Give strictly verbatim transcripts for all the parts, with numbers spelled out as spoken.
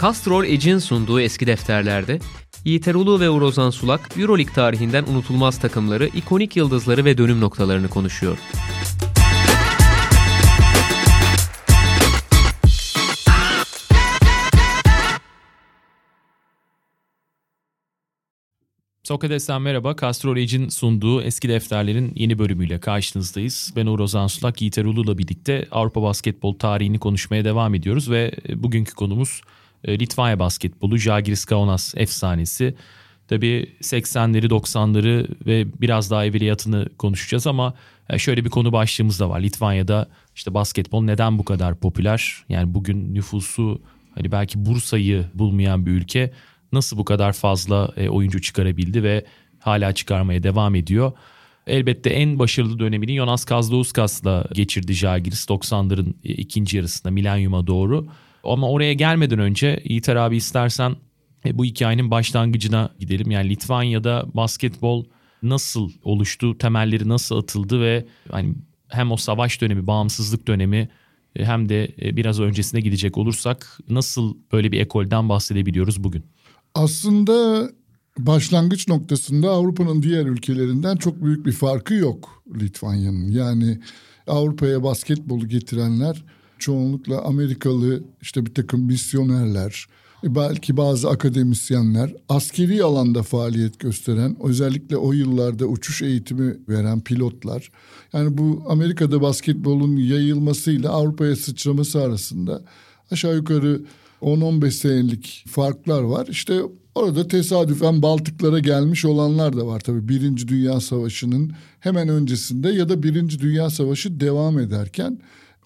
Castrol E D G E'nin sunduğu Eski Defterler'de Yiğiter Uluğ ve Uğur Ozan Sulak, EuroLeague tarihinden unutulmaz takımları, ikonik yıldızları ve dönüm noktalarını konuşuyor. Sokrates'ten merhaba. Castrol E D G E'nin sunduğu Eski Defterler'in yeni bölümüyle karşınızdayız. Ben Uğur Ozan Sulak, Yiğiter Uluğ'la birlikte Avrupa basketbol tarihini konuşmaya devam ediyoruz ve bugünkü konumuz Litvanya basketbolu, Žalgiris Kaunas efsanesi. Tabii seksenleri, doksanları ve biraz daha evveliyatını konuşacağız ama şöyle bir konu başlığımız da var. Litvanya'da işte basketbol neden bu kadar popüler? Yani bugün nüfusu hani belki Bursa'yı bulmayan bir ülke nasıl bu kadar fazla oyuncu çıkarabildi ve hala çıkarmaya devam ediyor? Elbette en başarılı dönemini Jonas Kazlauskas'la geçirdi Žalgiris doksanların ikinci yarısında, milenyuma doğru. Ama oraya gelmeden önce Yiğiter abi istersen bu hikayenin başlangıcına gidelim. Yani Litvanya'da basketbol nasıl oluştu, temelleri nasıl atıldı ve hani hem o savaş dönemi, bağımsızlık dönemi hem de biraz öncesine gidecek olursak nasıl böyle bir ekolden bahsedebiliyoruz bugün? Aslında başlangıç noktasında Avrupa'nın diğer ülkelerinden çok büyük bir farkı yok Litvanya'nın. Yani Avrupa'ya basketbolu getirenler çoğunlukla Amerikalı, işte bir takım misyonerler, belki bazı akademisyenler, askeri alanda faaliyet gösteren, özellikle o yıllarda uçuş eğitimi veren pilotlar. Yani bu Amerika'da basketbolun yayılmasıyla Avrupa'ya sıçraması arasında aşağı yukarı on on beş senelik farklar var. İşte orada tesadüfen Baltıklara gelmiş olanlar da var tabii. Birinci Dünya Savaşı'nın hemen öncesinde ya da Birinci Dünya Savaşı devam ederken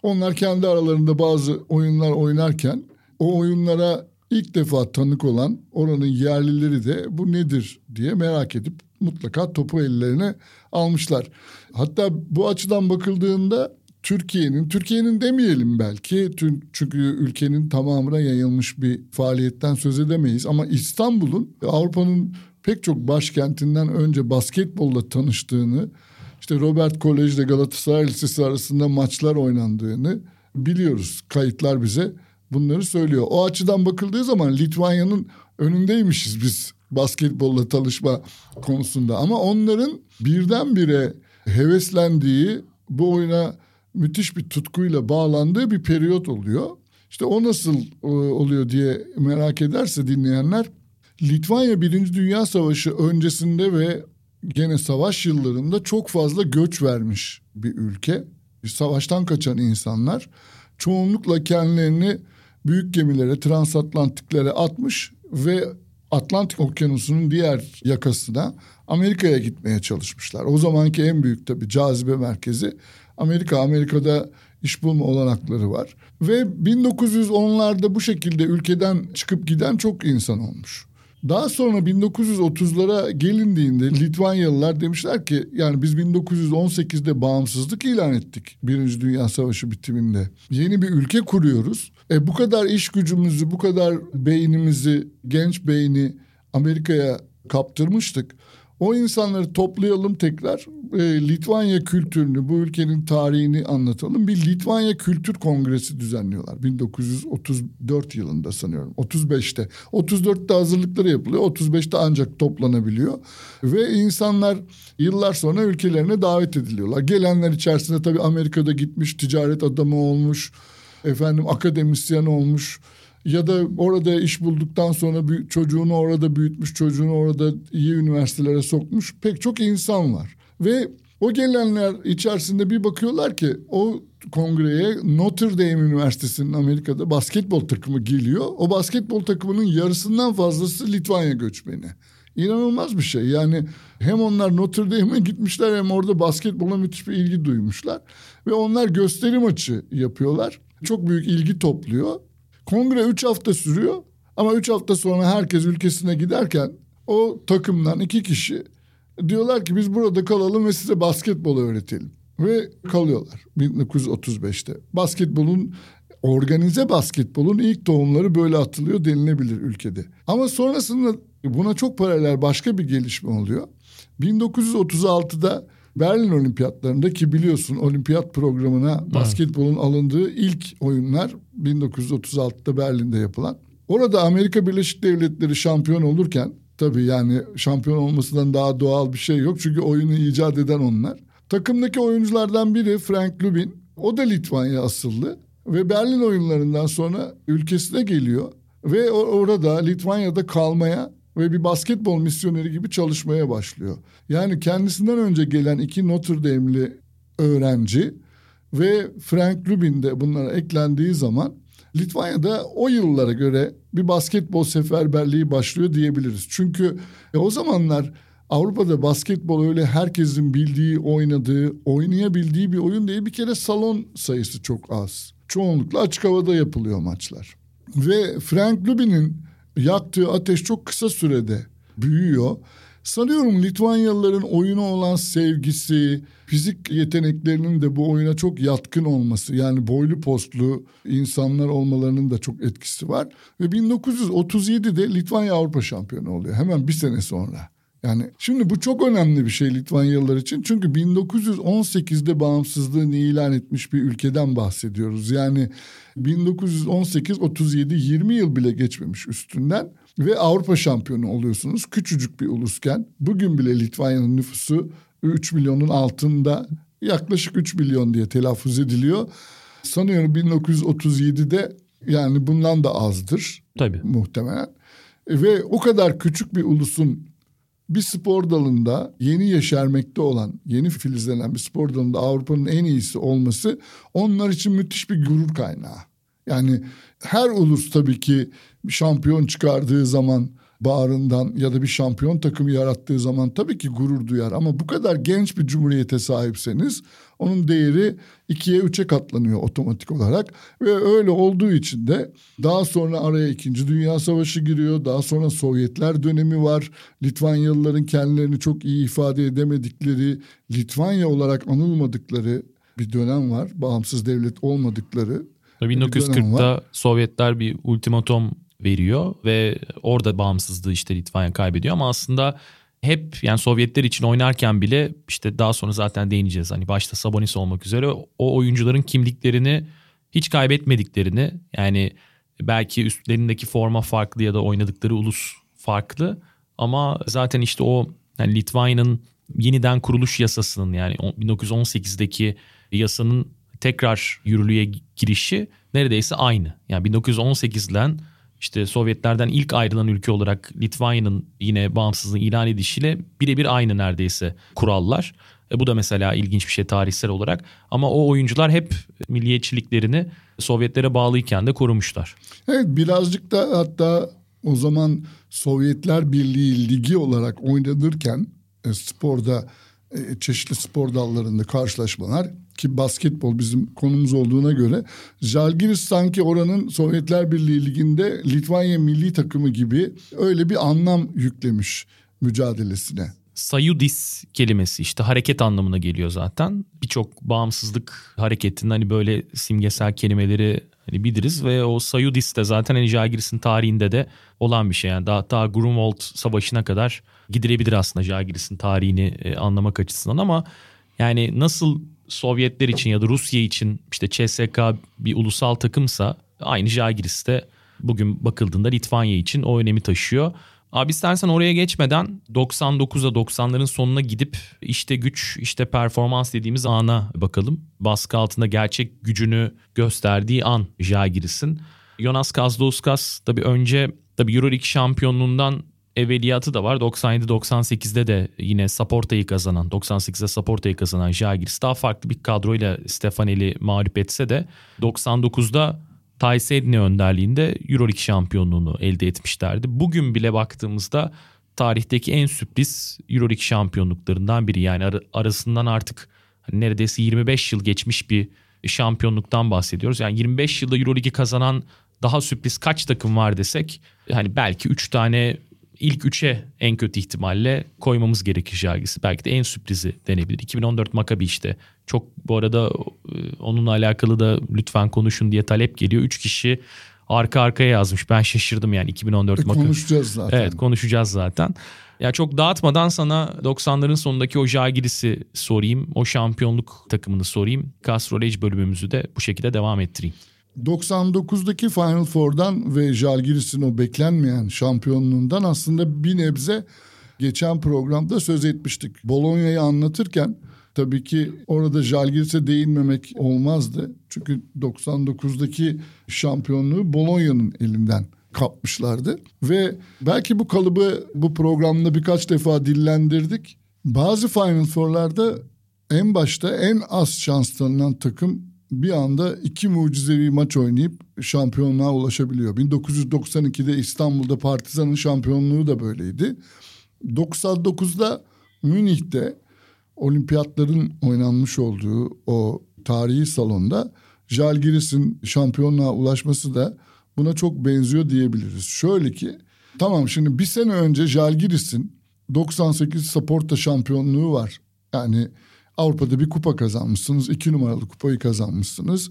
onlar kendi aralarında bazı oyunlar oynarken o oyunlara ilk defa tanık olan oranın yerlileri de bu nedir diye merak edip mutlaka topu ellerine almışlar. Hatta bu açıdan bakıldığında Türkiye'nin, Türkiye'nin demeyelim belki çünkü ülkenin tamamına yayılmış bir faaliyetten söz edemeyiz. Ama İstanbul'un Avrupa'nın pek çok başkentinden önce basketbolla tanıştığını, işte Robert College ile Galatasaray Lisesi arasında maçlar oynandığını biliyoruz. Kayıtlar bize bunları söylüyor. O açıdan bakıldığı zaman Litvanya'nın önündeymişiz biz basketbolla tanışma konusunda. Ama onların birdenbire heveslendiği, bu oyuna müthiş bir tutkuyla bağlandığı bir periyot oluyor. İşte o nasıl oluyor diye merak ederse dinleyenler, Litvanya Birinci Dünya Savaşı öncesinde ve gene savaş yıllarında çok fazla göç vermiş bir ülke. Savaştan kaçan insanlar çoğunlukla kendilerini büyük gemilere, transatlantiklere atmış ve Atlantik Okyanusu'nun diğer yakasına, Amerika'ya gitmeye çalışmışlar. O zamanki en büyük tabii cazibe merkezi Amerika. Amerika'da iş bulma olanakları var. Ve bin dokuz yüz onlarda bu şekilde ülkeden çıkıp giden çok insan olmuş. Daha sonra bin dokuz yüz otuzlara gelindiğinde Litvanyalılar demişler ki yani biz bin dokuz yüz on sekizde bağımsızlık ilan ettik Birinci Dünya Savaşı bitiminde. Yeni bir ülke kuruyoruz. E bu kadar iş gücümüzü, bu kadar beynimizi, genç beyni Amerika'ya kaptırmıştık. O insanları toplayalım tekrar. E, Litvanya kültürünü, bu ülkenin tarihini anlatalım. Bir Litvanya Kültür Kongresi düzenliyorlar. bin dokuz yüz otuz dört yılında sanıyorum. otuz beşte. otuz dörtte hazırlıkları yapılıyor. otuz beşte ancak toplanabiliyor. Ve insanlar yıllar sonra ülkelerine davet ediliyorlar. Gelenler içerisinde tabii Amerika'da gitmiş, ticaret adamı olmuş, efendim akademisyen olmuş ya da orada iş bulduktan sonra çocuğunu orada büyütmüş, çocuğunu orada iyi üniversitelere sokmuş pek çok insan var. Ve o gelenler içerisinde bir bakıyorlar ki o kongreye Notre Dame Üniversitesi'nin Amerika'da basketbol takımı geliyor. O basketbol takımının yarısından fazlası Litvanya göçmeni. İnanılmaz bir şey. Yani hem onlar Notre Dame'e gitmişler hem orada basketbola müthiş bir ilgi duymuşlar. Ve onlar gösteri maçı yapıyorlar. Çok büyük ilgi topluyor. Kongre üç hafta sürüyor ama üç hafta sonra herkes ülkesine giderken o takımdan iki kişi diyorlar ki biz burada kalalım ve size basketbolu öğretelim. Ve kalıyorlar bin dokuz yüz otuz beşte. Basketbolun, organize basketbolun ilk tohumları böyle atılıyor denilebilir ülkede. Ama sonrasında buna çok paralel başka bir gelişme oluyor. bin dokuz yüz otuz altıda Berlin Olimpiyatlarında, ki biliyorsun olimpiyat programına basketbolun alındığı ilk oyunlar bin dokuz yüz otuz altıda Berlin'de yapılan. Orada Amerika Birleşik Devletleri şampiyon olurken, tabii yani şampiyon olmasından daha doğal bir şey yok. Çünkü oyunu icat eden onlar. Takımdaki oyunculardan biri Frank Lubin. O da Litvanya asıllı. Ve Berlin oyunlarından sonra ülkesine geliyor. Ve orada Litvanya'da kalmaya ve bir basketbol misyoneri gibi çalışmaya başlıyor. Yani kendisinden önce gelen iki Notre Dame'li öğrenci ve Frank Lubin de bunlara eklendiği zaman Litvanya'da o yıllara göre bir basketbol seferberliği başlıyor diyebiliriz. Çünkü e, o zamanlar Avrupa'da basketbol öyle herkesin bildiği, oynadığı, oynayabildiği bir oyun değil. Bir kere salon sayısı çok az. Çoğunlukla açık havada yapılıyor maçlar. Ve Frank Lubin'in yaktığı ateş çok kısa sürede büyüyor. Sanıyorum Litvanyalıların oyuna olan sevgisi, fizik yeteneklerinin de bu oyuna çok yatkın olması, yani boylu postlu insanlar olmalarının da çok etkisi var. Ve bin dokuz yüz otuz yedide Litvanya Avrupa şampiyonu oluyor, hemen bir sene sonra. Yani şimdi bu çok önemli bir şey Litvanyalılar için, çünkü bin dokuz yüz on sekizde bağımsızlığını ilan etmiş bir ülkeden bahsediyoruz. Yani bin dokuz yüz on sekiz otuz yedi yirmi yıl bile geçmemiş üstünden ve Avrupa şampiyonu oluyorsunuz küçücük bir ulusken. Bugün bile Litvanya'nın nüfusu üç milyonun altında, yaklaşık üç milyon diye telaffuz ediliyor. Sanıyorum bin dokuz yüz otuz yedide yani bundan da azdır. Tabii. Muhtemelen. Ve o kadar küçük bir ulusun bir spor dalında, yeni yeşermekte olan, yeni filizlenen bir spor dalında Avrupa'nın en iyisi olması onlar için müthiş bir gurur kaynağı. Yani her ulus tabii ki bir şampiyon çıkardığı zaman bağrından ya da bir şampiyon takımı yarattığı zaman tabii ki gurur duyar. Ama bu kadar genç bir cumhuriyete sahipseniz onun değeri ikiye üçe katlanıyor otomatik olarak. Ve öyle olduğu için de daha sonra araya İkinci Dünya Savaşı giriyor. Daha sonra Sovyetler dönemi var. Litvanyalıların kendilerini çok iyi ifade edemedikleri, Litvanya olarak anılmadıkları bir dönem var. Bağımsız devlet olmadıkları. bin dokuz yüz kırkta Sovyetler bir ultimatum veriyor ve orada bağımsızlığı işte Litvanya kaybediyor ama aslında hep yani Sovyetler için oynarken bile işte daha sonra zaten değineceğiz. Hani başta Sabonis olmak üzere o oyuncuların kimliklerini hiç kaybetmediklerini, yani belki üstlerindeki forma farklı ya da oynadıkları ulus farklı ama zaten işte o yani Litvanya'nın yeniden kuruluş yasasının, yani bin dokuz yüz on sekizdeki yasanın tekrar yürürlüğe girişi neredeyse aynı. Yani bin dokuz yüz on sekizden İşte Sovyetlerden ilk ayrılan ülke olarak Litvanya'nın yine bağımsızlığını ilan edişiyle birebir aynı neredeyse kurallar. E bu da mesela ilginç bir şey tarihsel olarak. Ama o oyuncular hep milliyetçiliklerini Sovyetlere bağlıyken de korumuşlar. Evet, birazcık da hatta o zaman Sovyetler Birliği ligi olarak oynanırken sporda, çeşitli spor dallarında karşılaşmalar, ki basketbol bizim konumuz olduğuna göre Žalgiris sanki oranın Sovyetler Birliği Ligi'nde Litvanya milli takımı gibi öyle bir anlam yüklemiş mücadelesine. Sąjūdis kelimesi işte hareket anlamına geliyor zaten. Birçok bağımsızlık hareketinin hani böyle simgesel kelimeleri hani biliriz ve o Sąjūdis de zaten hani Žalgiris'in tarihinde de olan bir şey. Yani daha, daha Grunwald Savaşı'na kadar gidilebilir aslında Žalgiris'in tarihini e, anlamak açısından ama yani nasıl Sovyetler için ya da Rusya için işte C S K A bir ulusal takımsa aynı Žalgiris de bugün bakıldığında Litvanya için o önemi taşıyor. Abi istersen oraya geçmeden doksan dokuza doksanların sonuna gidip işte güç, işte performans dediğimiz ana bakalım. Baskı altında gerçek gücünü gösterdiği an Žalgiris'in. Jonas Kazlauskas tabii önce tabii EuroLeague şampiyonluğundan evveliyatı da var. doksan yedi doksan sekizde de yine Saporta'yı kazanan, doksan sekizde Saporta'yı kazanan Žalgiris daha farklı bir kadroyla Stefanel'i mağlup etse de doksan dokuzda Tyus Edney önderliğinde EuroLeague şampiyonluğunu elde etmişlerdi. Bugün bile baktığımızda tarihteki en sürpriz EuroLeague şampiyonluklarından biri. Yani ar- arasından artık hani neredeyse yirmi beş yıl geçmiş bir şampiyonluktan bahsediyoruz. Yani yirmi beş yılda EuroLeague'i kazanan daha sürpriz kaç takım var desek hani belki üç tane İlk üçe en kötü ihtimalle koymamız gerekir Žalgiris'i. Belki de en sürprizi denebilir. iki bin on dört Maccabi işte. Çok bu arada onunla alakalı da lütfen konuşun diye talep geliyor. Üç kişi arka arkaya yazmış. Ben şaşırdım yani iki bin on dört e, Maccabi. Konuşacağız zaten. Evet, konuşacağız zaten. Ya yani çok dağıtmadan sana doksanların sonundaki o Žalgiris'i sorayım. O şampiyonluk takımını sorayım. Castrol E D G E bölümümüzü de bu şekilde devam ettireyim. doksan dokuzdaki Final Four'dan ve Žalgiris'in o beklenmeyen şampiyonluğundan aslında bir nebze geçen programda söz etmiştik. Bologna'yı anlatırken tabii ki orada Žalgiris'e değinmemek olmazdı. Çünkü doksan dokuzdaki şampiyonluğu Bologna'nın elinden kapmışlardı. Ve belki bu kalıbı bu programda birkaç defa dillendirdik. Bazı Final Four'larda en başta en az şans tanınan takım bir anda iki mucizevi maç oynayıp şampiyonluğa ulaşabiliyor. bin dokuz yüz doksan ikide İstanbul'da Partizan'ın şampiyonluğu da böyleydi. doksan dokuzda Münih'te olimpiyatların oynanmış olduğu o tarihi salonda Žalgiris'in şampiyonluğa ulaşması da buna çok benziyor diyebiliriz. Şöyle ki, tamam, şimdi bir sene önce Žalgiris'in doksan sekiz Saporta şampiyonluğu var. Yani Avrupa'da bir kupa kazanmışsınız. iki numaralı kupayı kazanmışsınız.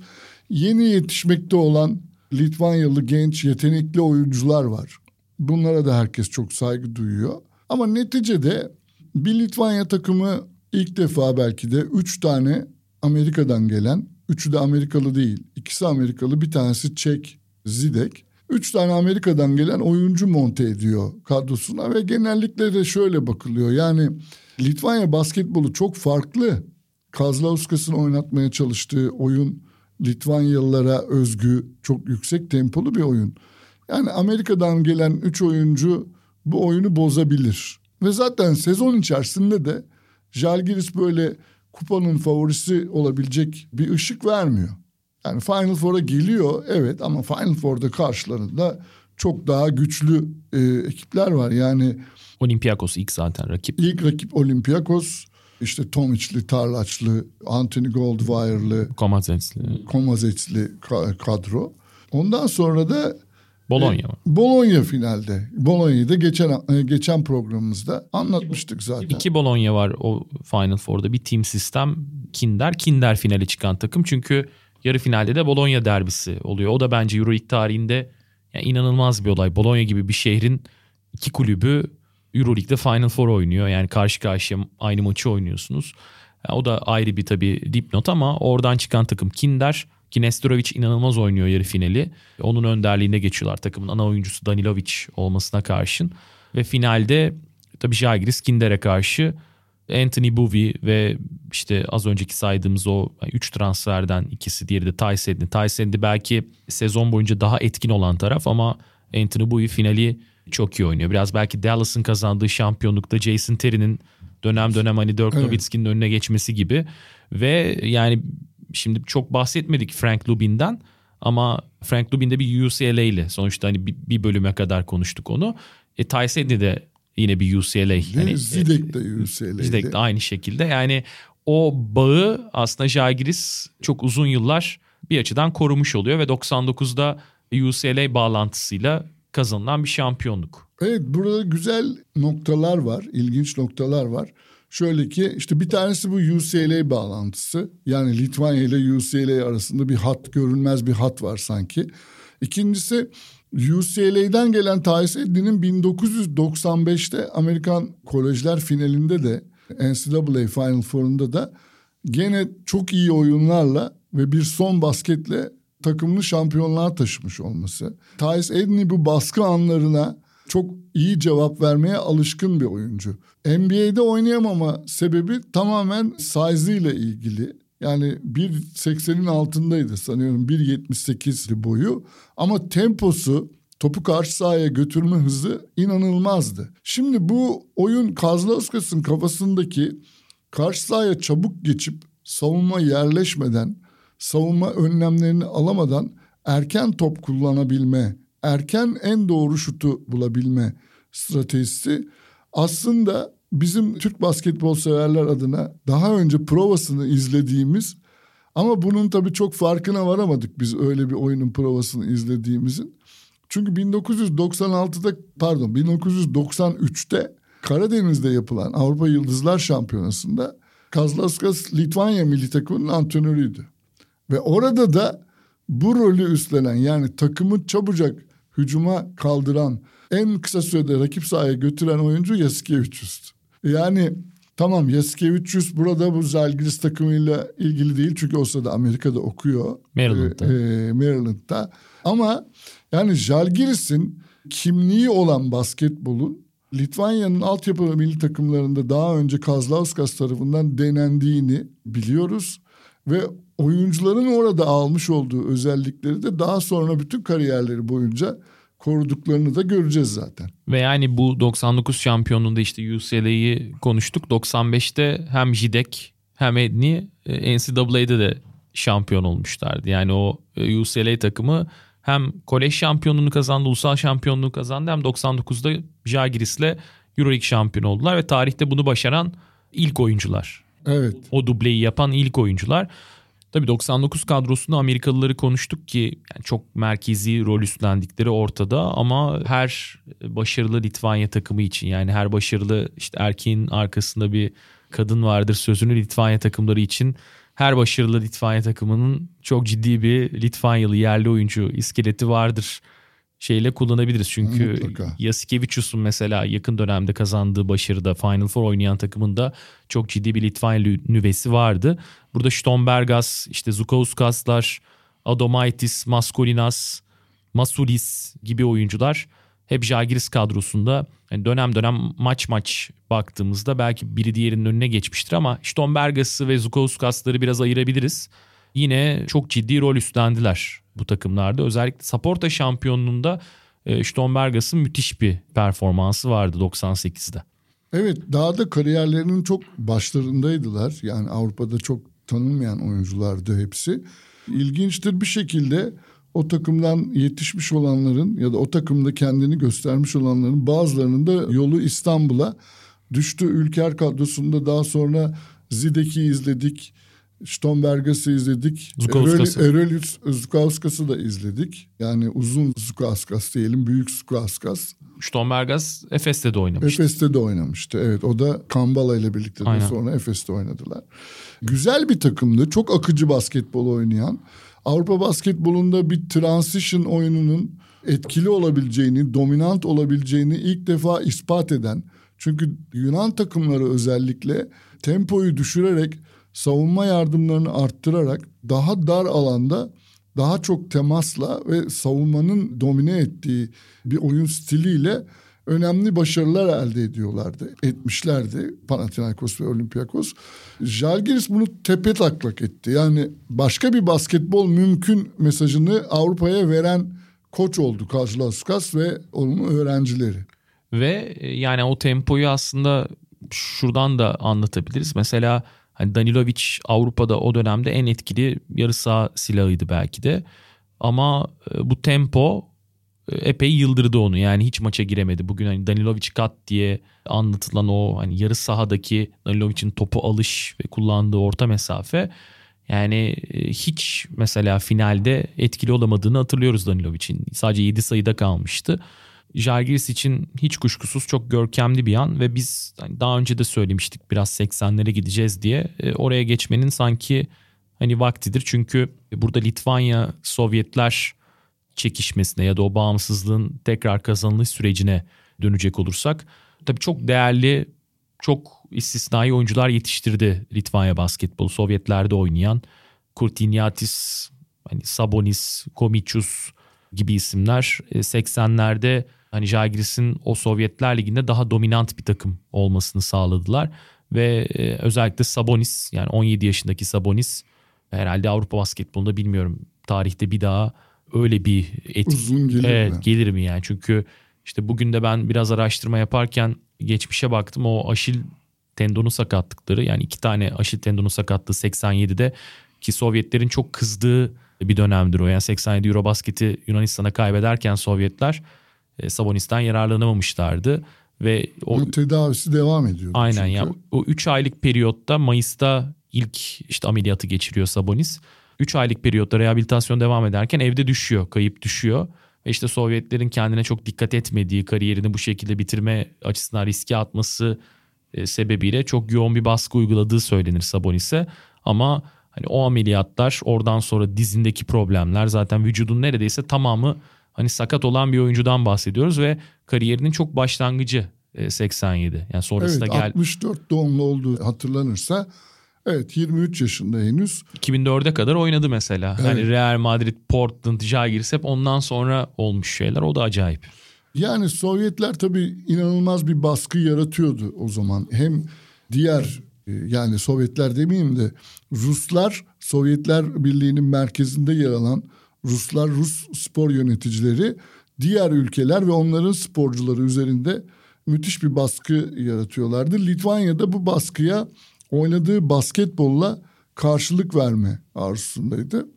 Yeni yetişmekte olan Litvanyalı genç yetenekli oyuncular var. Bunlara da herkes çok saygı duyuyor. Ama neticede bir Litvanya takımı ilk defa belki de üç tane Amerika'dan gelen, üçü de Amerikalı değil, ikisi Amerikalı, bir tanesi Çek, Zidek. Üç tane Amerika'dan gelen oyuncu monte ediyor kadrosuna ve genellikle de şöyle bakılıyor. Yani Litvanya basketbolu çok farklı. Kazlauskas'ın oynatmaya çalıştığı oyun Litvanyalılara özgü, çok yüksek tempolu bir oyun. Yani Amerika'dan gelen üç oyuncu bu oyunu bozabilir. Ve zaten sezon içerisinde de Žalgiris böyle kupanın favorisi olabilecek bir ışık vermiyor. Yani Final Four'a geliyor, evet, ama Final Four'da karşılarında çok daha güçlü e, ekipler var. Yani Olympiakos ilk zaten rakip. İlk rakip Olympiakos. İşte Tomić'li, Tarlaç'lı, Anthony Goldwire'lı, Komazet'li. Komazet'li kadro. Ondan sonra da Bologna var. Bologna finalde. Bologna'yı da geçen geçen programımızda anlatmıştık zaten. İki Bologna var o Final Four'da. Bir team sistem, Kinder. Kinder finale çıkan takım. Çünkü yarı finalde de Bologna derbisi oluyor. O da bence EuroLeague tarihinde yani inanılmaz bir olay. Bologna gibi bir şehrin iki kulübü EuroLeague'de Final Four oynuyor. Yani karşı karşıya aynı maçı oynuyorsunuz. Yani o da ayrı bir tabii dipnot ama oradan çıkan takım Kinder. Ki Nestorović inanılmaz oynuyor yarı finali. Onun önderliğine geçiyorlar takımın ana oyuncusu Danilović olmasına karşın. Ve finalde tabii Žalgiris Kinder'e karşı Anthony Bowie ve işte az önceki saydığımız o üç transferden ikisi, diğeri de Tyus Edney. Tyus Edney belki sezon boyunca daha etkin olan taraf ama Anthony Bowie finali çok iyi oynuyor. Biraz belki Dallas'ın kazandığı şampiyonlukta Jason Terry'nin dönem dönem hani Dirk evet. Nowitzki'nin önüne geçmesi gibi. Ve yani şimdi çok bahsetmedik Frank Lubin'den ama Frank Lubin de bir U C L A'li. Sonuçta hani bir bölüme kadar konuştuk onu. E, Tyus Edney de yine bir U C L A. Yani Zidek de U C L A'ydi. Zidek de aynı şekilde. Yani o bağı aslında Žalgiris çok uzun yıllar bir açıdan korumuş oluyor ve doksan dokuzda U C L A bağlantısıyla kazanılan bir şampiyonluk. Evet, burada güzel noktalar var, ilginç noktalar var. Şöyle ki işte bir tanesi bu U C L A bağlantısı. Yani Litvanya ile U C L A arasında bir hat, görünmez bir hat var sanki. İkincisi U C L A'den gelen Tyus Edney'nin bin dokuz yüz doksan beşte Amerikan Kolejler finalinde de N C A A Final Four'unda da gene çok iyi oyunlarla ve bir son basketle takımını şampiyonluğa taşımış olması. Tyus Edney bu baskı anlarına çok iyi cevap vermeye alışkın bir oyuncu. N B A'de oynayamama sebebi tamamen size ile ilgili. Yani bir seksenin altındaydı sanıyorum, bir yetmiş sekizdi boyu ama temposu, topu karşı sahaya götürme hızı inanılmazdı. Şimdi bu oyun Kazlauskas'ın kafasındaki karşı sahaya çabuk geçip savunma yerleşmeden, savunma önlemlerini alamadan erken top kullanabilme, erken en doğru şutu bulabilme stratejisi aslında bizim Türk basketbol severler adına daha önce provasını izlediğimiz ama bunun tabii çok farkına varamadık biz öyle bir oyunun provasını izlediğimizin. Çünkü bin dokuz yüz doksan altıda pardon bin dokuz yüz doksan üçte Karadeniz'de yapılan Avrupa Yıldızlar Şampiyonası'nda Kazlauskas Litvanya milli takımının antrenörüydü. Ve orada da bu rolü üstlenen, yani takımı çabucak hücuma kaldıran, en kısa sürede rakip sahaya götüren oyuncu Yasikevichus'tu. Yani Tamam, Yasikevichus burada bu Žalgiris takımıyla ilgili değil. Çünkü o sırada Amerika'da okuyor. Maryland'da. E, Maryland'da. Ama yani Žalgiris'in kimliği olan basketbolun Litvanya'nın altyapı milli takımlarında daha önce Kazlauskas tarafından denendiğini biliyoruz. Ve oyuncuların orada almış olduğu özellikleri de daha sonra bütün kariyerleri boyunca koruduklarını da göreceğiz zaten. Ve yani bu doksan dokuz şampiyonluğunda işte U C L A'yı konuştuk. doksan beşte hem Zidek hem Edney N C A A'de de şampiyon olmuşlardı. Yani o U C L A takımı hem kolej şampiyonluğunu kazandı, ulusal şampiyonluğu kazandı, hem doksan dokuzda Žalgiris'le EuroLeague şampiyon oldular ve tarihte bunu başaran ilk oyuncular. Evet. O dubleyi yapan ilk oyuncular. Tabii doksan dokuz kadrosunda Amerikalıları konuştuk ki yani çok merkezi rol üstlendikleri ortada, ama her başarılı Litvanya takımı için, yani her başarılı işte erkeğin arkasında bir kadın vardır sözünü Litvanya takımları için, her başarılı Litvanya takımının çok ciddi bir Litvanyalı yerli oyuncu iskeleti vardır şeyle kullanabiliriz. Çünkü Yasikevichus'un mesela yakın dönemde kazandığı başarıda Final Four oynayan takımında çok ciddi bir Litvanyalı nüvesi vardı. Burada Stombergas, işte Zukauskaslar, Adomaitis, Maskolinas, Masulis gibi oyuncular hep Žalgiris kadrosunda. Yani dönem dönem maç maç baktığımızda belki biri diğerinin önüne geçmiştir ama Stombergas'ı ve Zukauskasları biraz ayırabiliriz. Yine çok ciddi rol üstlendiler bu takımlarda. Özellikle Saporta şampiyonluğunda Stombergas'ın müthiş bir performansı vardı doksan sekizde. Evet, daha da kariyerlerinin çok başlarındaydılar. Yani Avrupa'da çok tanınmayan oyunculardı hepsi. İlginçtir, bir şekilde o takımdan yetişmiş olanların ya da o takımda kendini göstermiş olanların bazılarının da yolu İstanbul'a düştü. Ülker kadrosunda daha sonra Zidek'i izledik. Stombergas'ı izledik. Erolius Zukauskas'ı da izledik. Yani uzun Zukauskas diyelim, büyük Zukauskas. Stombergas Efes'te de oynamıştı. Efes'te de oynamıştı. Evet, o da Kambala ile birlikte de sonra Efes'te oynadılar. Güzel bir takımdı. Çok akıcı basketbol oynayan. Avrupa basketbolunda bir transition oyununun etkili olabileceğini, dominant olabileceğini ilk defa ispat eden. Çünkü Yunan takımları özellikle tempoyu düşürerek, savunma yardımlarını arttırarak daha dar alanda daha çok temasla ve savunmanın domine ettiği bir oyun stiliyle önemli başarılar elde ediyorlardı. Etmişlerdi Panathinaikos ve Olympiakos. Žalgiris bunu tepetaklak etti. Yani başka bir basketbol mümkün mesajını Avrupa'ya veren koç oldu Kazlauskas ve onun öğrencileri. Ve yani o tempoyu aslında şuradan da anlatabiliriz. Mesela hani Danilović Avrupa'da o dönemde en etkili yarı saha silahıydı belki de. Ama bu tempo epey yıldırdı onu. Yani hiç maça giremedi. Bugün hani Danilović kat diye anlatılan o hani yarı sahadaki Danilovic'in topu alış ve kullandığı orta mesafe, yani hiç mesela finalde etkili olamadığını hatırlıyoruz Danilovic'in. Sadece yedi sayıda kalmıştı. Žalgiris için hiç kuşkusuz çok görkemli bir an ve biz daha önce de söylemiştik biraz seksenlere gideceğiz diye, oraya geçmenin sanki hani vaktidir. Çünkü burada Litvanya Sovyetler çekişmesine ya da o bağımsızlığın tekrar kazanılış sürecine dönecek olursak, tabii çok değerli, çok istisnai oyuncular yetiştirdi Litvanya basketbolu. Sovyetler'de oynayan Kurtiniatis, hani Sabonis, Chomičius gibi isimler seksenlerde hani Žalgiris'in o Sovyetler Ligi'nde daha dominant bir takım olmasını sağladılar. Ve özellikle Sabonis, yani on yedi yaşındaki Sabonis herhalde Avrupa basketbolunda bilmiyorum tarihte bir daha öyle bir etki uzun gelir, evet, mi? gelir mi yani? Çünkü işte bugün de ben biraz araştırma yaparken geçmişe baktım, o Aşil tendonu sakatlıkları, yani iki tane Aşil tendonu sakatlığı seksen yedide ki Sovyetlerin çok kızdığı bir dönemdir o. Yani seksen yedi Eurobasket'i Yunanistan'a kaybederken Sovyetler e, Sabonis'ten yararlanamamışlardı ve o, o tedavisi devam ediyor. Aynen çünkü. Ya o üç aylık periyotta Mayıs'ta ilk işte ameliyatı geçiriyor Sabonis. üç aylık periyotta rehabilitasyon devam ederken evde düşüyor, kayıp düşüyor. Ve işte Sovyetlerin kendine çok dikkat etmediği, kariyerini bu şekilde bitirme açısından riske atması e, sebebiyle çok yoğun bir baskı uyguladığı söylenir Sabonis'e. Ama hani o ameliyatlar, oradan sonra dizindeki problemler, zaten vücudun neredeyse tamamı hani sakat olan bir oyuncudan bahsediyoruz ve kariyerinin çok başlangıcı seksen yedi. Yani sonrası evet, da gel... altmış dört doğumlu olduğu hatırlanırsa evet yirmi üç yaşında henüz. iki bin dörde kadar oynadı mesela. Evet. Yani Real Madrid, Portland, Žalgiris hep ondan sonra olmuş şeyler. O da acayip. Yani Sovyetler tabii inanılmaz bir baskı yaratıyordu o zaman. Hem diğer yani Sovyetler demeyeyim de Ruslar, Sovyetler Birliği'nin merkezinde yer alan Ruslar, Rus spor yöneticileri diğer ülkeler ve onların sporcuları üzerinde müthiş bir baskı yaratıyorlardı. Litvanya'da bu baskıya oynadığı basketbolla karşılık verme arzusundaydı.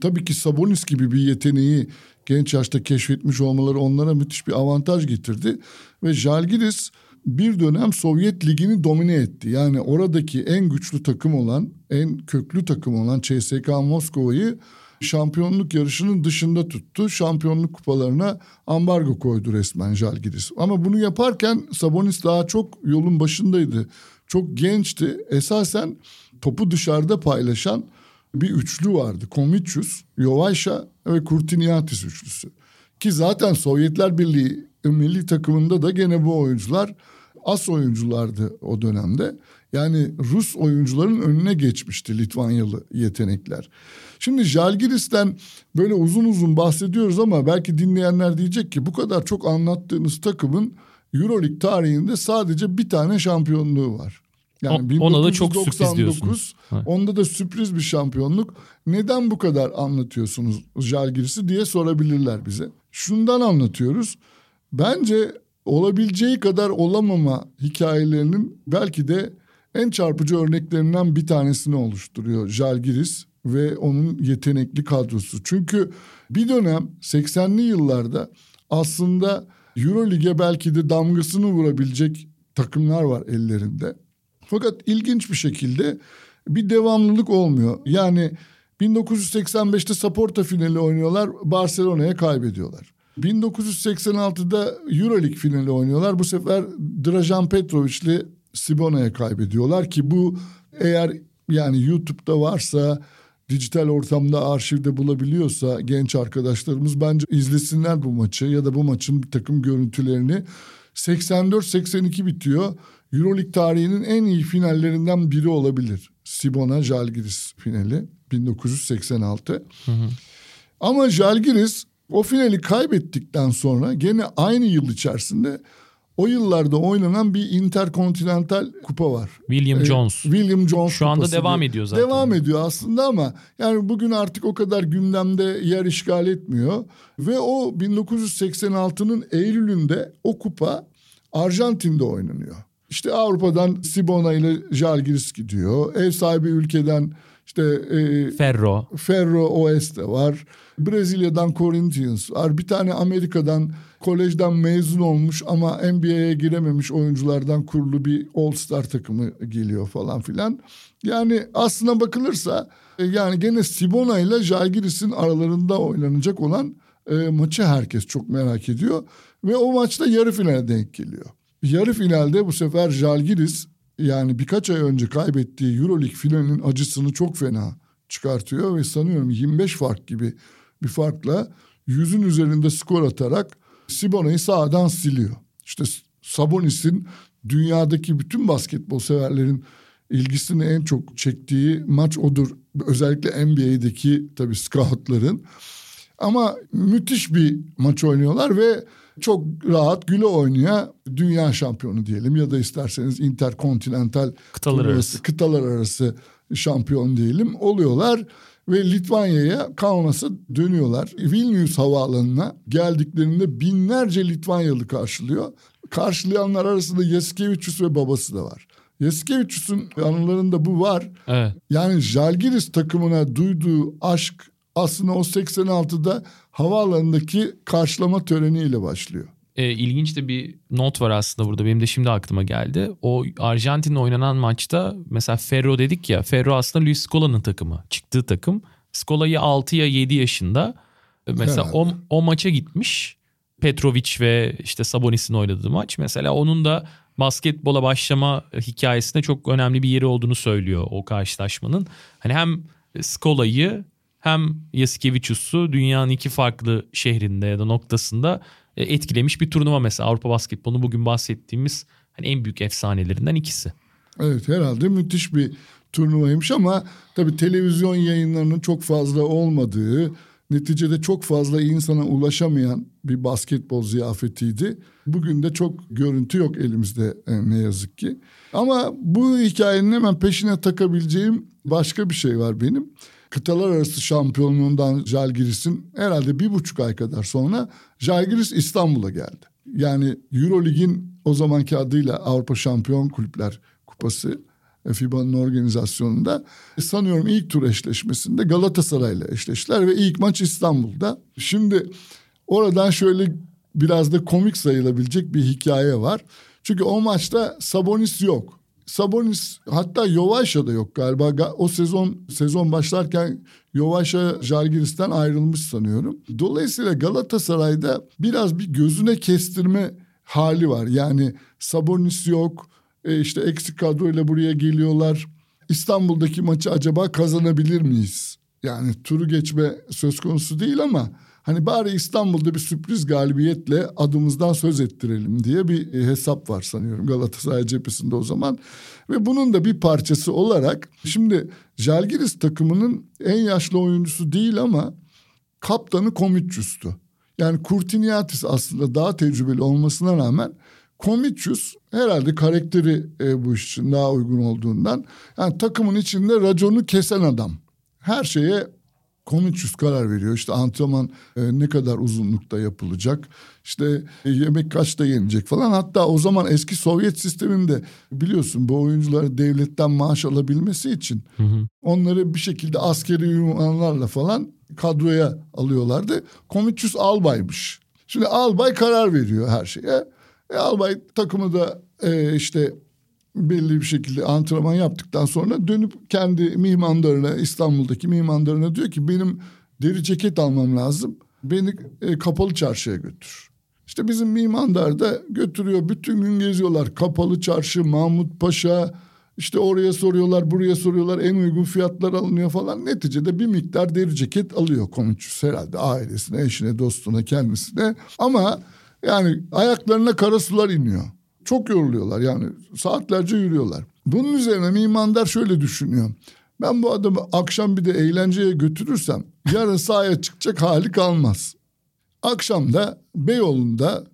Tabii ki Sabonis gibi bir yeteneği genç yaşta keşfetmiş olmaları onlara müthiş bir avantaj getirdi. Ve Žalgiris bir dönem Sovyet Ligi'ni domine etti. Yani oradaki en güçlü takım olan, en köklü takım olan C S K A Moskova'yı şampiyonluk yarışının dışında tuttu. Şampiyonluk kupalarına ambargo koydu resmen Žalgiris. Ama bunu yaparken Sabonis daha çok yolun başındaydı. Çok gençti. Esasen topu dışarıda paylaşan bir üçlü vardı. Chomičius, Jovaisha ve Kurtiniatis üçlüsü. Ki zaten Sovyetler Birliği milli takımında da gene bu oyuncular as oyunculardı o dönemde. Yani Rus oyuncuların önüne geçmişti Litvanyalı yetenekler. Şimdi Žalgiris'ten böyle uzun uzun bahsediyoruz ama belki dinleyenler diyecek ki bu kadar çok anlattığınız takımın EuroLeague tarihinde sadece bir tane şampiyonluğu var. Yani o, ona da çok sürpriz diyorsunuz. Onda da sürpriz bir şampiyonluk. Neden bu kadar anlatıyorsunuz Žalgiris'i diye sorabilirler bize. Şundan anlatıyoruz. Bence olabileceği kadar olamama hikayelerinin belki de en çarpıcı örneklerinden bir tanesini oluşturuyor Žalgiris ve onun yetenekli kadrosu. Çünkü bir dönem seksenli yıllarda aslında EuroLeague'e belki de damgasını vurabilecek takımlar var ellerinde. Fakat ilginç bir şekilde bir devamlılık olmuyor. Yani bin dokuz yüz seksen beşte Saporta finali oynuyorlar, Barcelona'ya kaybediyorlar. bin dokuz yüz seksen altıda EuroLeague finali oynuyorlar. Bu sefer Dražen Petrović'li Cibona'ya kaybediyorlar ki bu eğer yani YouTube'da varsa, dijital ortamda arşivde bulabiliyorsa genç arkadaşlarımız bence izlesinler bu maçı ya da bu maçın bir takım görüntülerini. seksen dört seksen iki bitiyor. EuroLeague tarihinin en iyi finallerinden biri olabilir. Cibona Žalgiris finali bin dokuz yüz seksen altı. Hı hı. Ama Žalgiris o finali kaybettikten sonra gene aynı yıl içerisinde o yıllarda oynanan bir interkontinental kupa var. William ee, Jones. William Jones şu anda devam diye. ediyor zaten. Devam ediyor aslında ama yani bugün artık o kadar gündemde yer işgal etmiyor. Ve o bin dokuz yüz seksen altının Eylül'ünde o kupa Arjantin'de oynanıyor. İşte Avrupa'dan Cibona ile Žalgiris gidiyor. Ev sahibi ülkeden işte e, Ferro. Ferro Oeste var. Brezilya'dan Corinthians var. Bir tane Amerika'dan kolejden mezun olmuş ama N B A'ye girememiş oyunculardan kurulu bir All-Star takımı geliyor falan filan. Yani aslına bakılırsa e, yani gene Cibona ile Žalgiris'in aralarında oynanacak olan e, maçı herkes çok merak ediyor. Ve o maçta yarı finale denk geliyor. Yarı finalde bu sefer Žalgiris yani birkaç ay önce kaybettiği EuroLeague finalinin acısını çok fena çıkartıyor ve sanıyorum yirmi beş fark gibi bir farkla yüzün üzerinde skor atarak Cibona'yı sahadan siliyor. İşte Sabonis'in dünyadaki bütün basketbol severlerin ilgisini en çok çektiği maç odur. Özellikle N B A'deki tabii scoutların. Ama müthiş bir maç oynuyorlar ve çok rahat güle oynaya dünya şampiyonu diyelim ya da isterseniz interkontinental kıtalar arası. kıtalar arası şampiyon diyelim oluyorlar ve Litvanya'ya, Kaunas'a dönüyorlar. Vilnius havaalanına geldiklerinde binlerce Litvanyalı karşılıyor. Karşılayanlar arasında Yasikevichus ve babası da var. Jasikevichus'un anılarında bu var. Evet. Yani Žalgiris takımına duyduğu aşk aslında o seksen altıda havaalanındaki karşılama töreniyle başlıyor. E, ilginç de bir not var aslında burada. Benim de şimdi aklıma geldi. O Arjantin'le oynanan maçta mesela Ferro dedik ya. Ferro aslında Luis Scola'nın takımı. Çıktığı takım. Scola'yı altı ya yedi yaşında. Mesela o, o maça gitmiş. Petrović ve işte Sabonis'in oynadığı maç. Mesela onun da basketbola başlama hikayesinde çok önemli bir yeri olduğunu söylüyor o karşılaşmanın. Hani hem Scola'yı... hem Yasikevichus'u dünyanın iki farklı şehrinde ya da noktasında etkilemiş bir turnuva mesela. Avrupa basketbolunu bugün bahsettiğimiz hani en büyük efsanelerinden ikisi. Evet, herhalde müthiş bir turnuvaymış ama tabii televizyon yayınlarının çok fazla olmadığı, neticede çok fazla insana ulaşamayan bir basketbol ziyafetiydi. Bugün de çok görüntü yok elimizde ne yazık ki. Ama bu hikayenin hemen peşine takabileceğim başka bir şey var benim. Kıtalar arası şampiyonluğundan Žalgiris'in herhalde bir buçuk ay kadar sonra Žalgiris İstanbul'a geldi. Yani EuroLeague'in o zamanki adıyla Avrupa Şampiyon Kulüpler Kupası, FIBA'nın organizasyonunda sanıyorum ilk tur eşleşmesinde Galatasaray'la eşleştiler ve ilk maç İstanbul'da. Şimdi oradan şöyle biraz da komik sayılabilecek bir hikaye var. Çünkü o maçta Sabonis yok. Sabonis hatta Jovaşa da yok galiba. O sezon sezon başlarken Jovaşa Žalgiris'ten ayrılmış sanıyorum. Dolayısıyla Galatasaray'da biraz bir gözüne kestirme hali var. Yani Sabonis yok. E işte eksik kadroyla buraya geliyorlar. İstanbul'daki maçı acaba kazanabilir miyiz? Yani turu geçme söz konusu değil ama hani bari İstanbul'da bir sürpriz galibiyetle adımızdan söz ettirelim diye bir hesap var sanıyorum Galatasaray cephesinde o zaman. Ve bunun da bir parçası olarak şimdi Žalgiris takımının en yaşlı oyuncusu değil ama kaptanı Chomičius'tu. Yani Kurtiniatis aslında daha tecrübeli olmasına rağmen Chomičius herhalde karakteri e, bu iş için daha uygun olduğundan, yani takımın içinde raconu kesen adam. Her şeye Chomičius karar veriyor. İşte antrenman e, ne kadar uzunlukta yapılacak, işte e, yemek kaçta yenecek falan. Hatta o zaman eski Sovyet sisteminde biliyorsun bu oyuncuları devletten maaş alabilmesi için hı hı. onları bir şekilde askeri ünvanlarla falan kadroya alıyorlardı. Chomičius albaymış. Şimdi albay karar veriyor her şeye. E, albay takımı da e, işte belli bir şekilde antrenman yaptıktan sonra dönüp kendi mihmandarına, İstanbul'daki mihmandarına diyor ki benim deri ceket almam lazım. Beni e, kapalı çarşıya götür. İşte bizim mihmandar da götürüyor. Bütün gün geziyorlar. Kapalı çarşı, Mahmut Paşa, işte oraya soruyorlar, buraya soruyorlar. En uygun fiyatlar alınıyor falan. Neticede bir miktar deri ceket alıyor Chomičius herhalde ailesine, eşine, dostuna, kendisine. Ama yani ayaklarına kara sular iniyor. Çok yoruluyorlar yani saatlerce yürüyorlar. Bunun üzerine mimandar şöyle düşünüyor. Ben bu adamı akşam bir de eğlenceye götürürsem yarın sahaya çıkacak hali kalmaz. Akşam da Beyoğlu'nda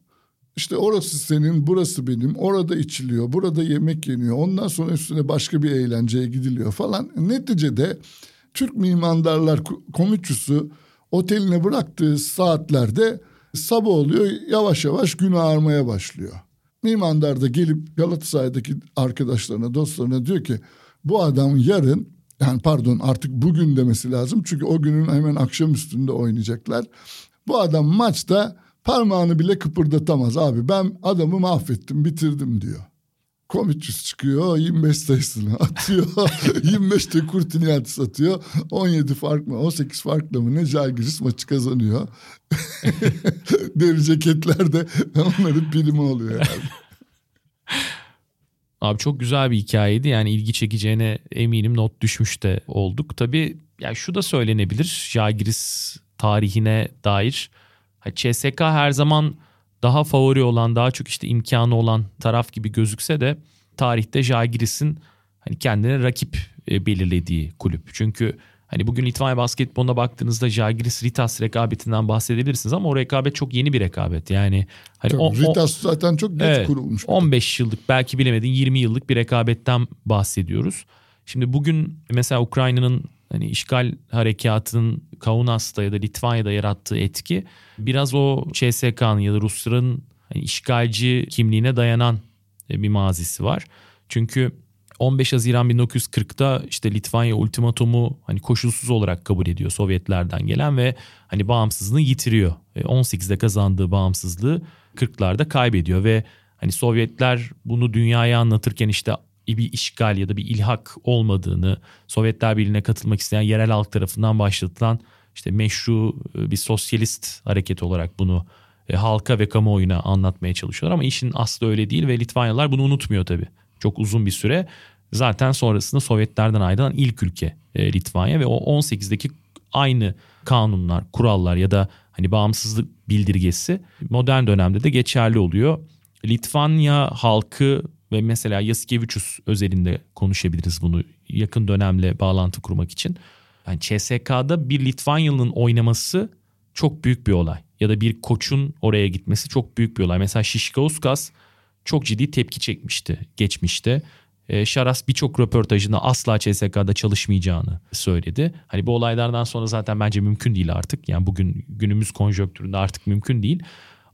işte orası senin burası benim, orada içiliyor, burada yemek yeniyor. Ondan sonra üstüne başka bir eğlenceye gidiliyor falan. Neticede Türk mimandarlar Chomičius'u oteline bıraktığı saatlerde sabah oluyor, yavaş yavaş gün ağarmaya başlıyor. Mimandar da gelip Galatasaray'daki arkadaşlarına, dostlarına diyor ki bu adam yarın, yani pardon artık bugün demesi lazım çünkü o günün hemen akşam üstünde oynayacaklar. Bu adam maçta parmağını bile kıpırdatamaz abi, ben adamı mahvettim, bitirdim diyor. Chomičius çıkıyor, yirmi beş sayısını atıyor. yirmi beşte Kurtiniatis atıyor. on yedi fark mı, on sekiz farkla mı ne Žalgiris maçı kazanıyor. Deri ceketler de onların primi oluyor herhalde. Abi çok güzel bir hikayeydi. Yani ilgi çekeceğine eminim, not düşmüş de olduk. Tabii yani şu da söylenebilir Žalgiris tarihine dair. C S K her zaman daha favori olan, daha çok işte imkanı olan taraf gibi gözükse de tarihte Žalgiris'in hani kendine rakip belirlediği kulüp. Çünkü hani bugün Litvanya basketboluna baktığınızda Žalgiris Ritas rekabetinden bahsedebilirsiniz ama o rekabet çok yeni bir rekabet. Yani hani o, Ritas o, zaten çok geç evet, kurulmuş. on beş yıllık belki bilemedin yirmi yıllık bir rekabetten bahsediyoruz. Şimdi bugün mesela Ukrayna'nın hani işgal harekatının Kaunas'ta ya da Litvanya'da yarattığı etki biraz o C S K'nın ya da Rusların hani işgalci kimliğine dayanan bir mazisi var. Çünkü on beş Haziran bin dokuz yüz kırkta işte Litvanya ultimatomu hani koşulsuz olarak kabul ediyor Sovyetlerden gelen ve hani bağımsızlığını yitiriyor. on sekizde kazandığı bağımsızlığı kırklarda kaybediyor ve hani Sovyetler bunu dünyaya anlatırken işte bir işgal ya da bir ilhak olmadığını, Sovyetler Birliği'ne katılmak isteyen yerel halk tarafından başlatılan işte meşru bir sosyalist hareket olarak bunu e, halka ve kamuoyuna anlatmaya çalışıyorlar ama işin aslı öyle değil ve Litvanyalılar bunu unutmuyor tabii. Çok uzun bir süre zaten sonrasında Sovyetlerden ayrılan ilk ülke e, Litvanya ve o on sekizdeki aynı kanunlar, kurallar ya da hani bağımsızlık bildirgesi modern dönemde de geçerli oluyor. Litvanya halkı ve mesela Yasikevichus özelinde konuşabiliriz bunu yakın dönemle bağlantı kurmak için. Yani C S K'da bir Litvanyalı'nın oynaması çok büyük bir olay. Ya da bir koçun oraya gitmesi çok büyük bir olay. Mesela Šiškauskas çok ciddi tepki çekmişti geçmişte. E, Šaras birçok röportajında asla C S K'da çalışmayacağını söyledi. Hani bu olaylardan sonra zaten bence mümkün değil artık. Yani bugün günümüz konjonktüründe artık mümkün değil.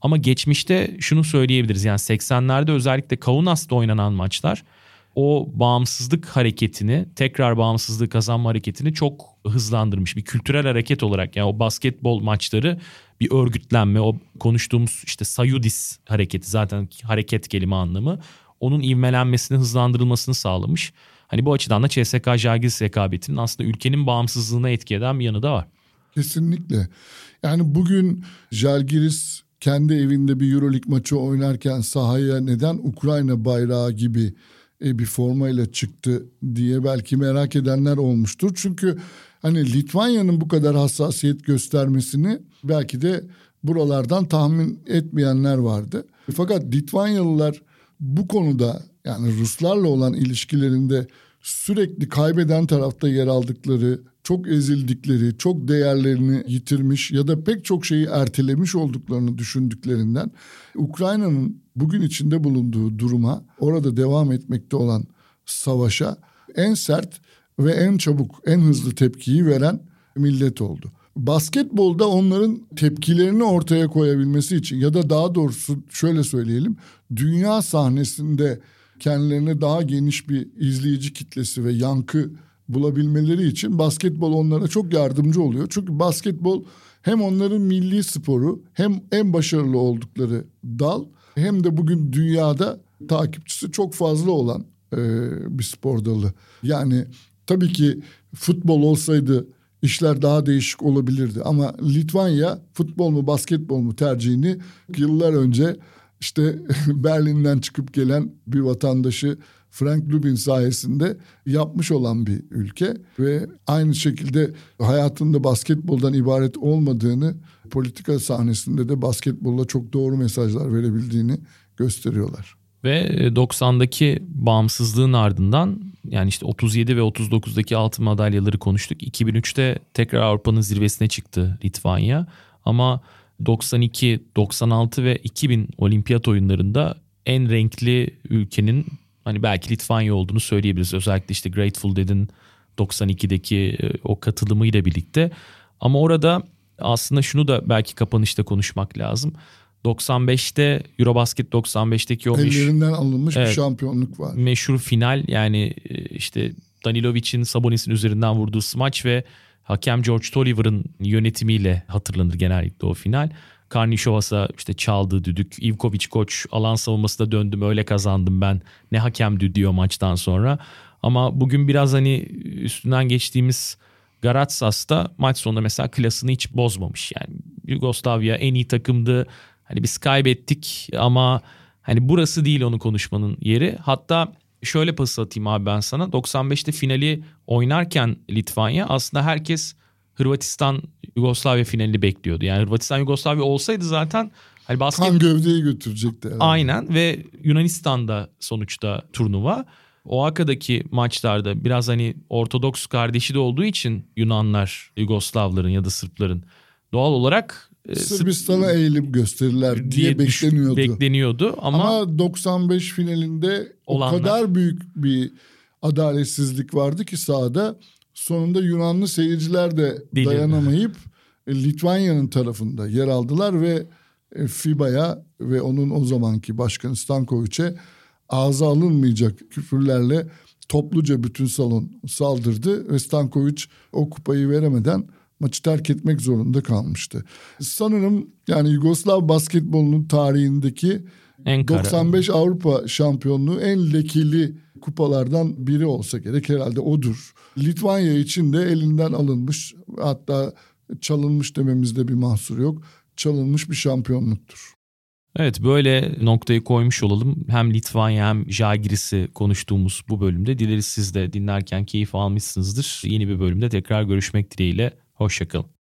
Ama geçmişte şunu söyleyebiliriz. Yani seksenlerde özellikle Kaunas'ta oynanan maçlar o bağımsızlık hareketini, tekrar bağımsızlığı kazanma hareketini çok hızlandırmış. Bir kültürel hareket olarak yani o basketbol maçları bir örgütlenme, o konuştuğumuz işte Sąjūdis hareketi, zaten hareket kelime anlamı, onun ivmelenmesini, hızlandırılmasını sağlamış. Hani bu açıdan da C S K-Žalgiris rekabetinin aslında ülkenin bağımsızlığına etki eden bir yanı da var. Kesinlikle. Yani bugün Žalgiris kendi evinde bir EuroLeague maçı oynarken sahaya neden Ukrayna bayrağı gibi bir formayla çıktı diye belki merak edenler olmuştur. Çünkü hani Litvanya'nın bu kadar hassasiyet göstermesini belki de buralardan tahmin etmeyenler vardı. Fakat Litvanyalılar bu konuda, yani Ruslarla olan ilişkilerinde sürekli kaybeden tarafta yer aldıkları, çok ezildikleri, çok değerlerini yitirmiş ya da pek çok şeyi ertelemiş olduklarını düşündüklerinden Ukrayna'nın bugün içinde bulunduğu duruma, orada devam etmekte olan savaşa en sert ve en çabuk, en hızlı tepkiyi veren millet oldu. Basketbolda onların tepkilerini ortaya koyabilmesi için ya da daha doğrusu şöyle söyleyelim, dünya sahnesinde kendilerine daha geniş bir izleyici kitlesi ve yankı bulabilmeleri için basketbol onlara çok yardımcı oluyor. Çünkü basketbol hem onların milli sporu, hem en başarılı oldukları dal, hem de bugün dünyada takipçisi çok fazla olan e, bir spor dalı. Yani tabii ki futbol olsaydı işler daha değişik olabilirdi. Ama Litvanya futbol mu basketbol mu tercihini yıllar önce işte Berlin'den çıkıp gelen bir vatandaşı Frank Lubin sayesinde yapmış olan bir ülke. Ve aynı şekilde hayatında basketboldan ibaret olmadığını, politika sahnesinde de basketbolla çok doğru mesajlar verebildiğini gösteriyorlar. Ve doksandaki bağımsızlığın ardından, yani işte otuz yedi ve otuz dokuzdaki altın madalyaları konuştuk. iki bin üçte tekrar Avrupa'nın zirvesine çıktı Litvanya. Ama doksan iki, doksan altı ve iki bin olimpiyat oyunlarında en renkli ülkenin hani belki Litvanya olduğunu söyleyebiliriz. Özellikle işte Grateful Dead'in doksan ikideki o katılımıyla birlikte. Ama orada aslında şunu da belki kapanışta konuşmak lazım. doksan beşte Eurobasket doksan beşteki o ellerinden meş- alınmış evet, bir şampiyonluk var. Meşhur final, yani işte Danilovic'in Sabonis'in üzerinden vurduğu smaç ve hakem George Tolliver'ın yönetimiyle hatırlanır genellikle o final. Karnišovas'a işte çaldığı düdük, Ivković koç alan savunmasına döndüm öyle kazandım ben, ne hakemdi diyor maçtan sonra. Ama bugün biraz hani üstünden geçtiğimiz Garatsas'ta maç sonunda mesela klasını hiç bozmamış. Yani Yugoslavya en iyi takımdı. Hani biz kaybettik ama hani burası değil onu konuşmanın yeri. Hatta şöyle pas atayım abi ben sana. doksan beşte finali oynarken Litvanya, aslında herkes Hırvatistan-Yugoslavya finalini bekliyordu. Yani Hırvatistan-Yugoslavya olsaydı zaten hani basket... Kan gövdeyi götürecekti. Herhalde. Aynen, ve Yunanistan'da sonuçta turnuva. O A K'daki maçlarda biraz hani Ortodoks kardeşi de olduğu için Yunanlar, Yugoslavların ya da Sırpların doğal olarak Sırbistan'a eğilim gösterirler diye bekleniyordu. bekleniyordu ama, ama doksan beş finalinde olanlar, o kadar büyük bir adaletsizlik vardı ki sahada, sonunda Yunanlı seyirciler de Dilin. dayanamayıp Litvanya'nın tarafında yer aldılar ve FIBA'ya ve onun o zamanki başkanı Stanković'e ağza alınmayacak küfürlerle topluca bütün salon saldırdı ve Stanković o kupayı veremeden maçı terk etmek zorunda kalmıştı. Sanırım yani Yugoslav basketbolunun tarihindeki doksan beş Avrupa şampiyonluğu en lekeli kupalardan biri olsa gerek, herhalde odur. Litvanya için de elinden alınmış, hatta çalınmış dememizde bir mahsur yok. Çalınmış bir şampiyonluktur. Evet, böyle noktayı koymuş olalım. Hem Litvanya hem Žalgiris'i konuştuğumuz bu bölümde. Dileriz siz de dinlerken keyif almışsınızdır. Yeni bir bölümde tekrar görüşmek dileğiyle. Hoşçakalın.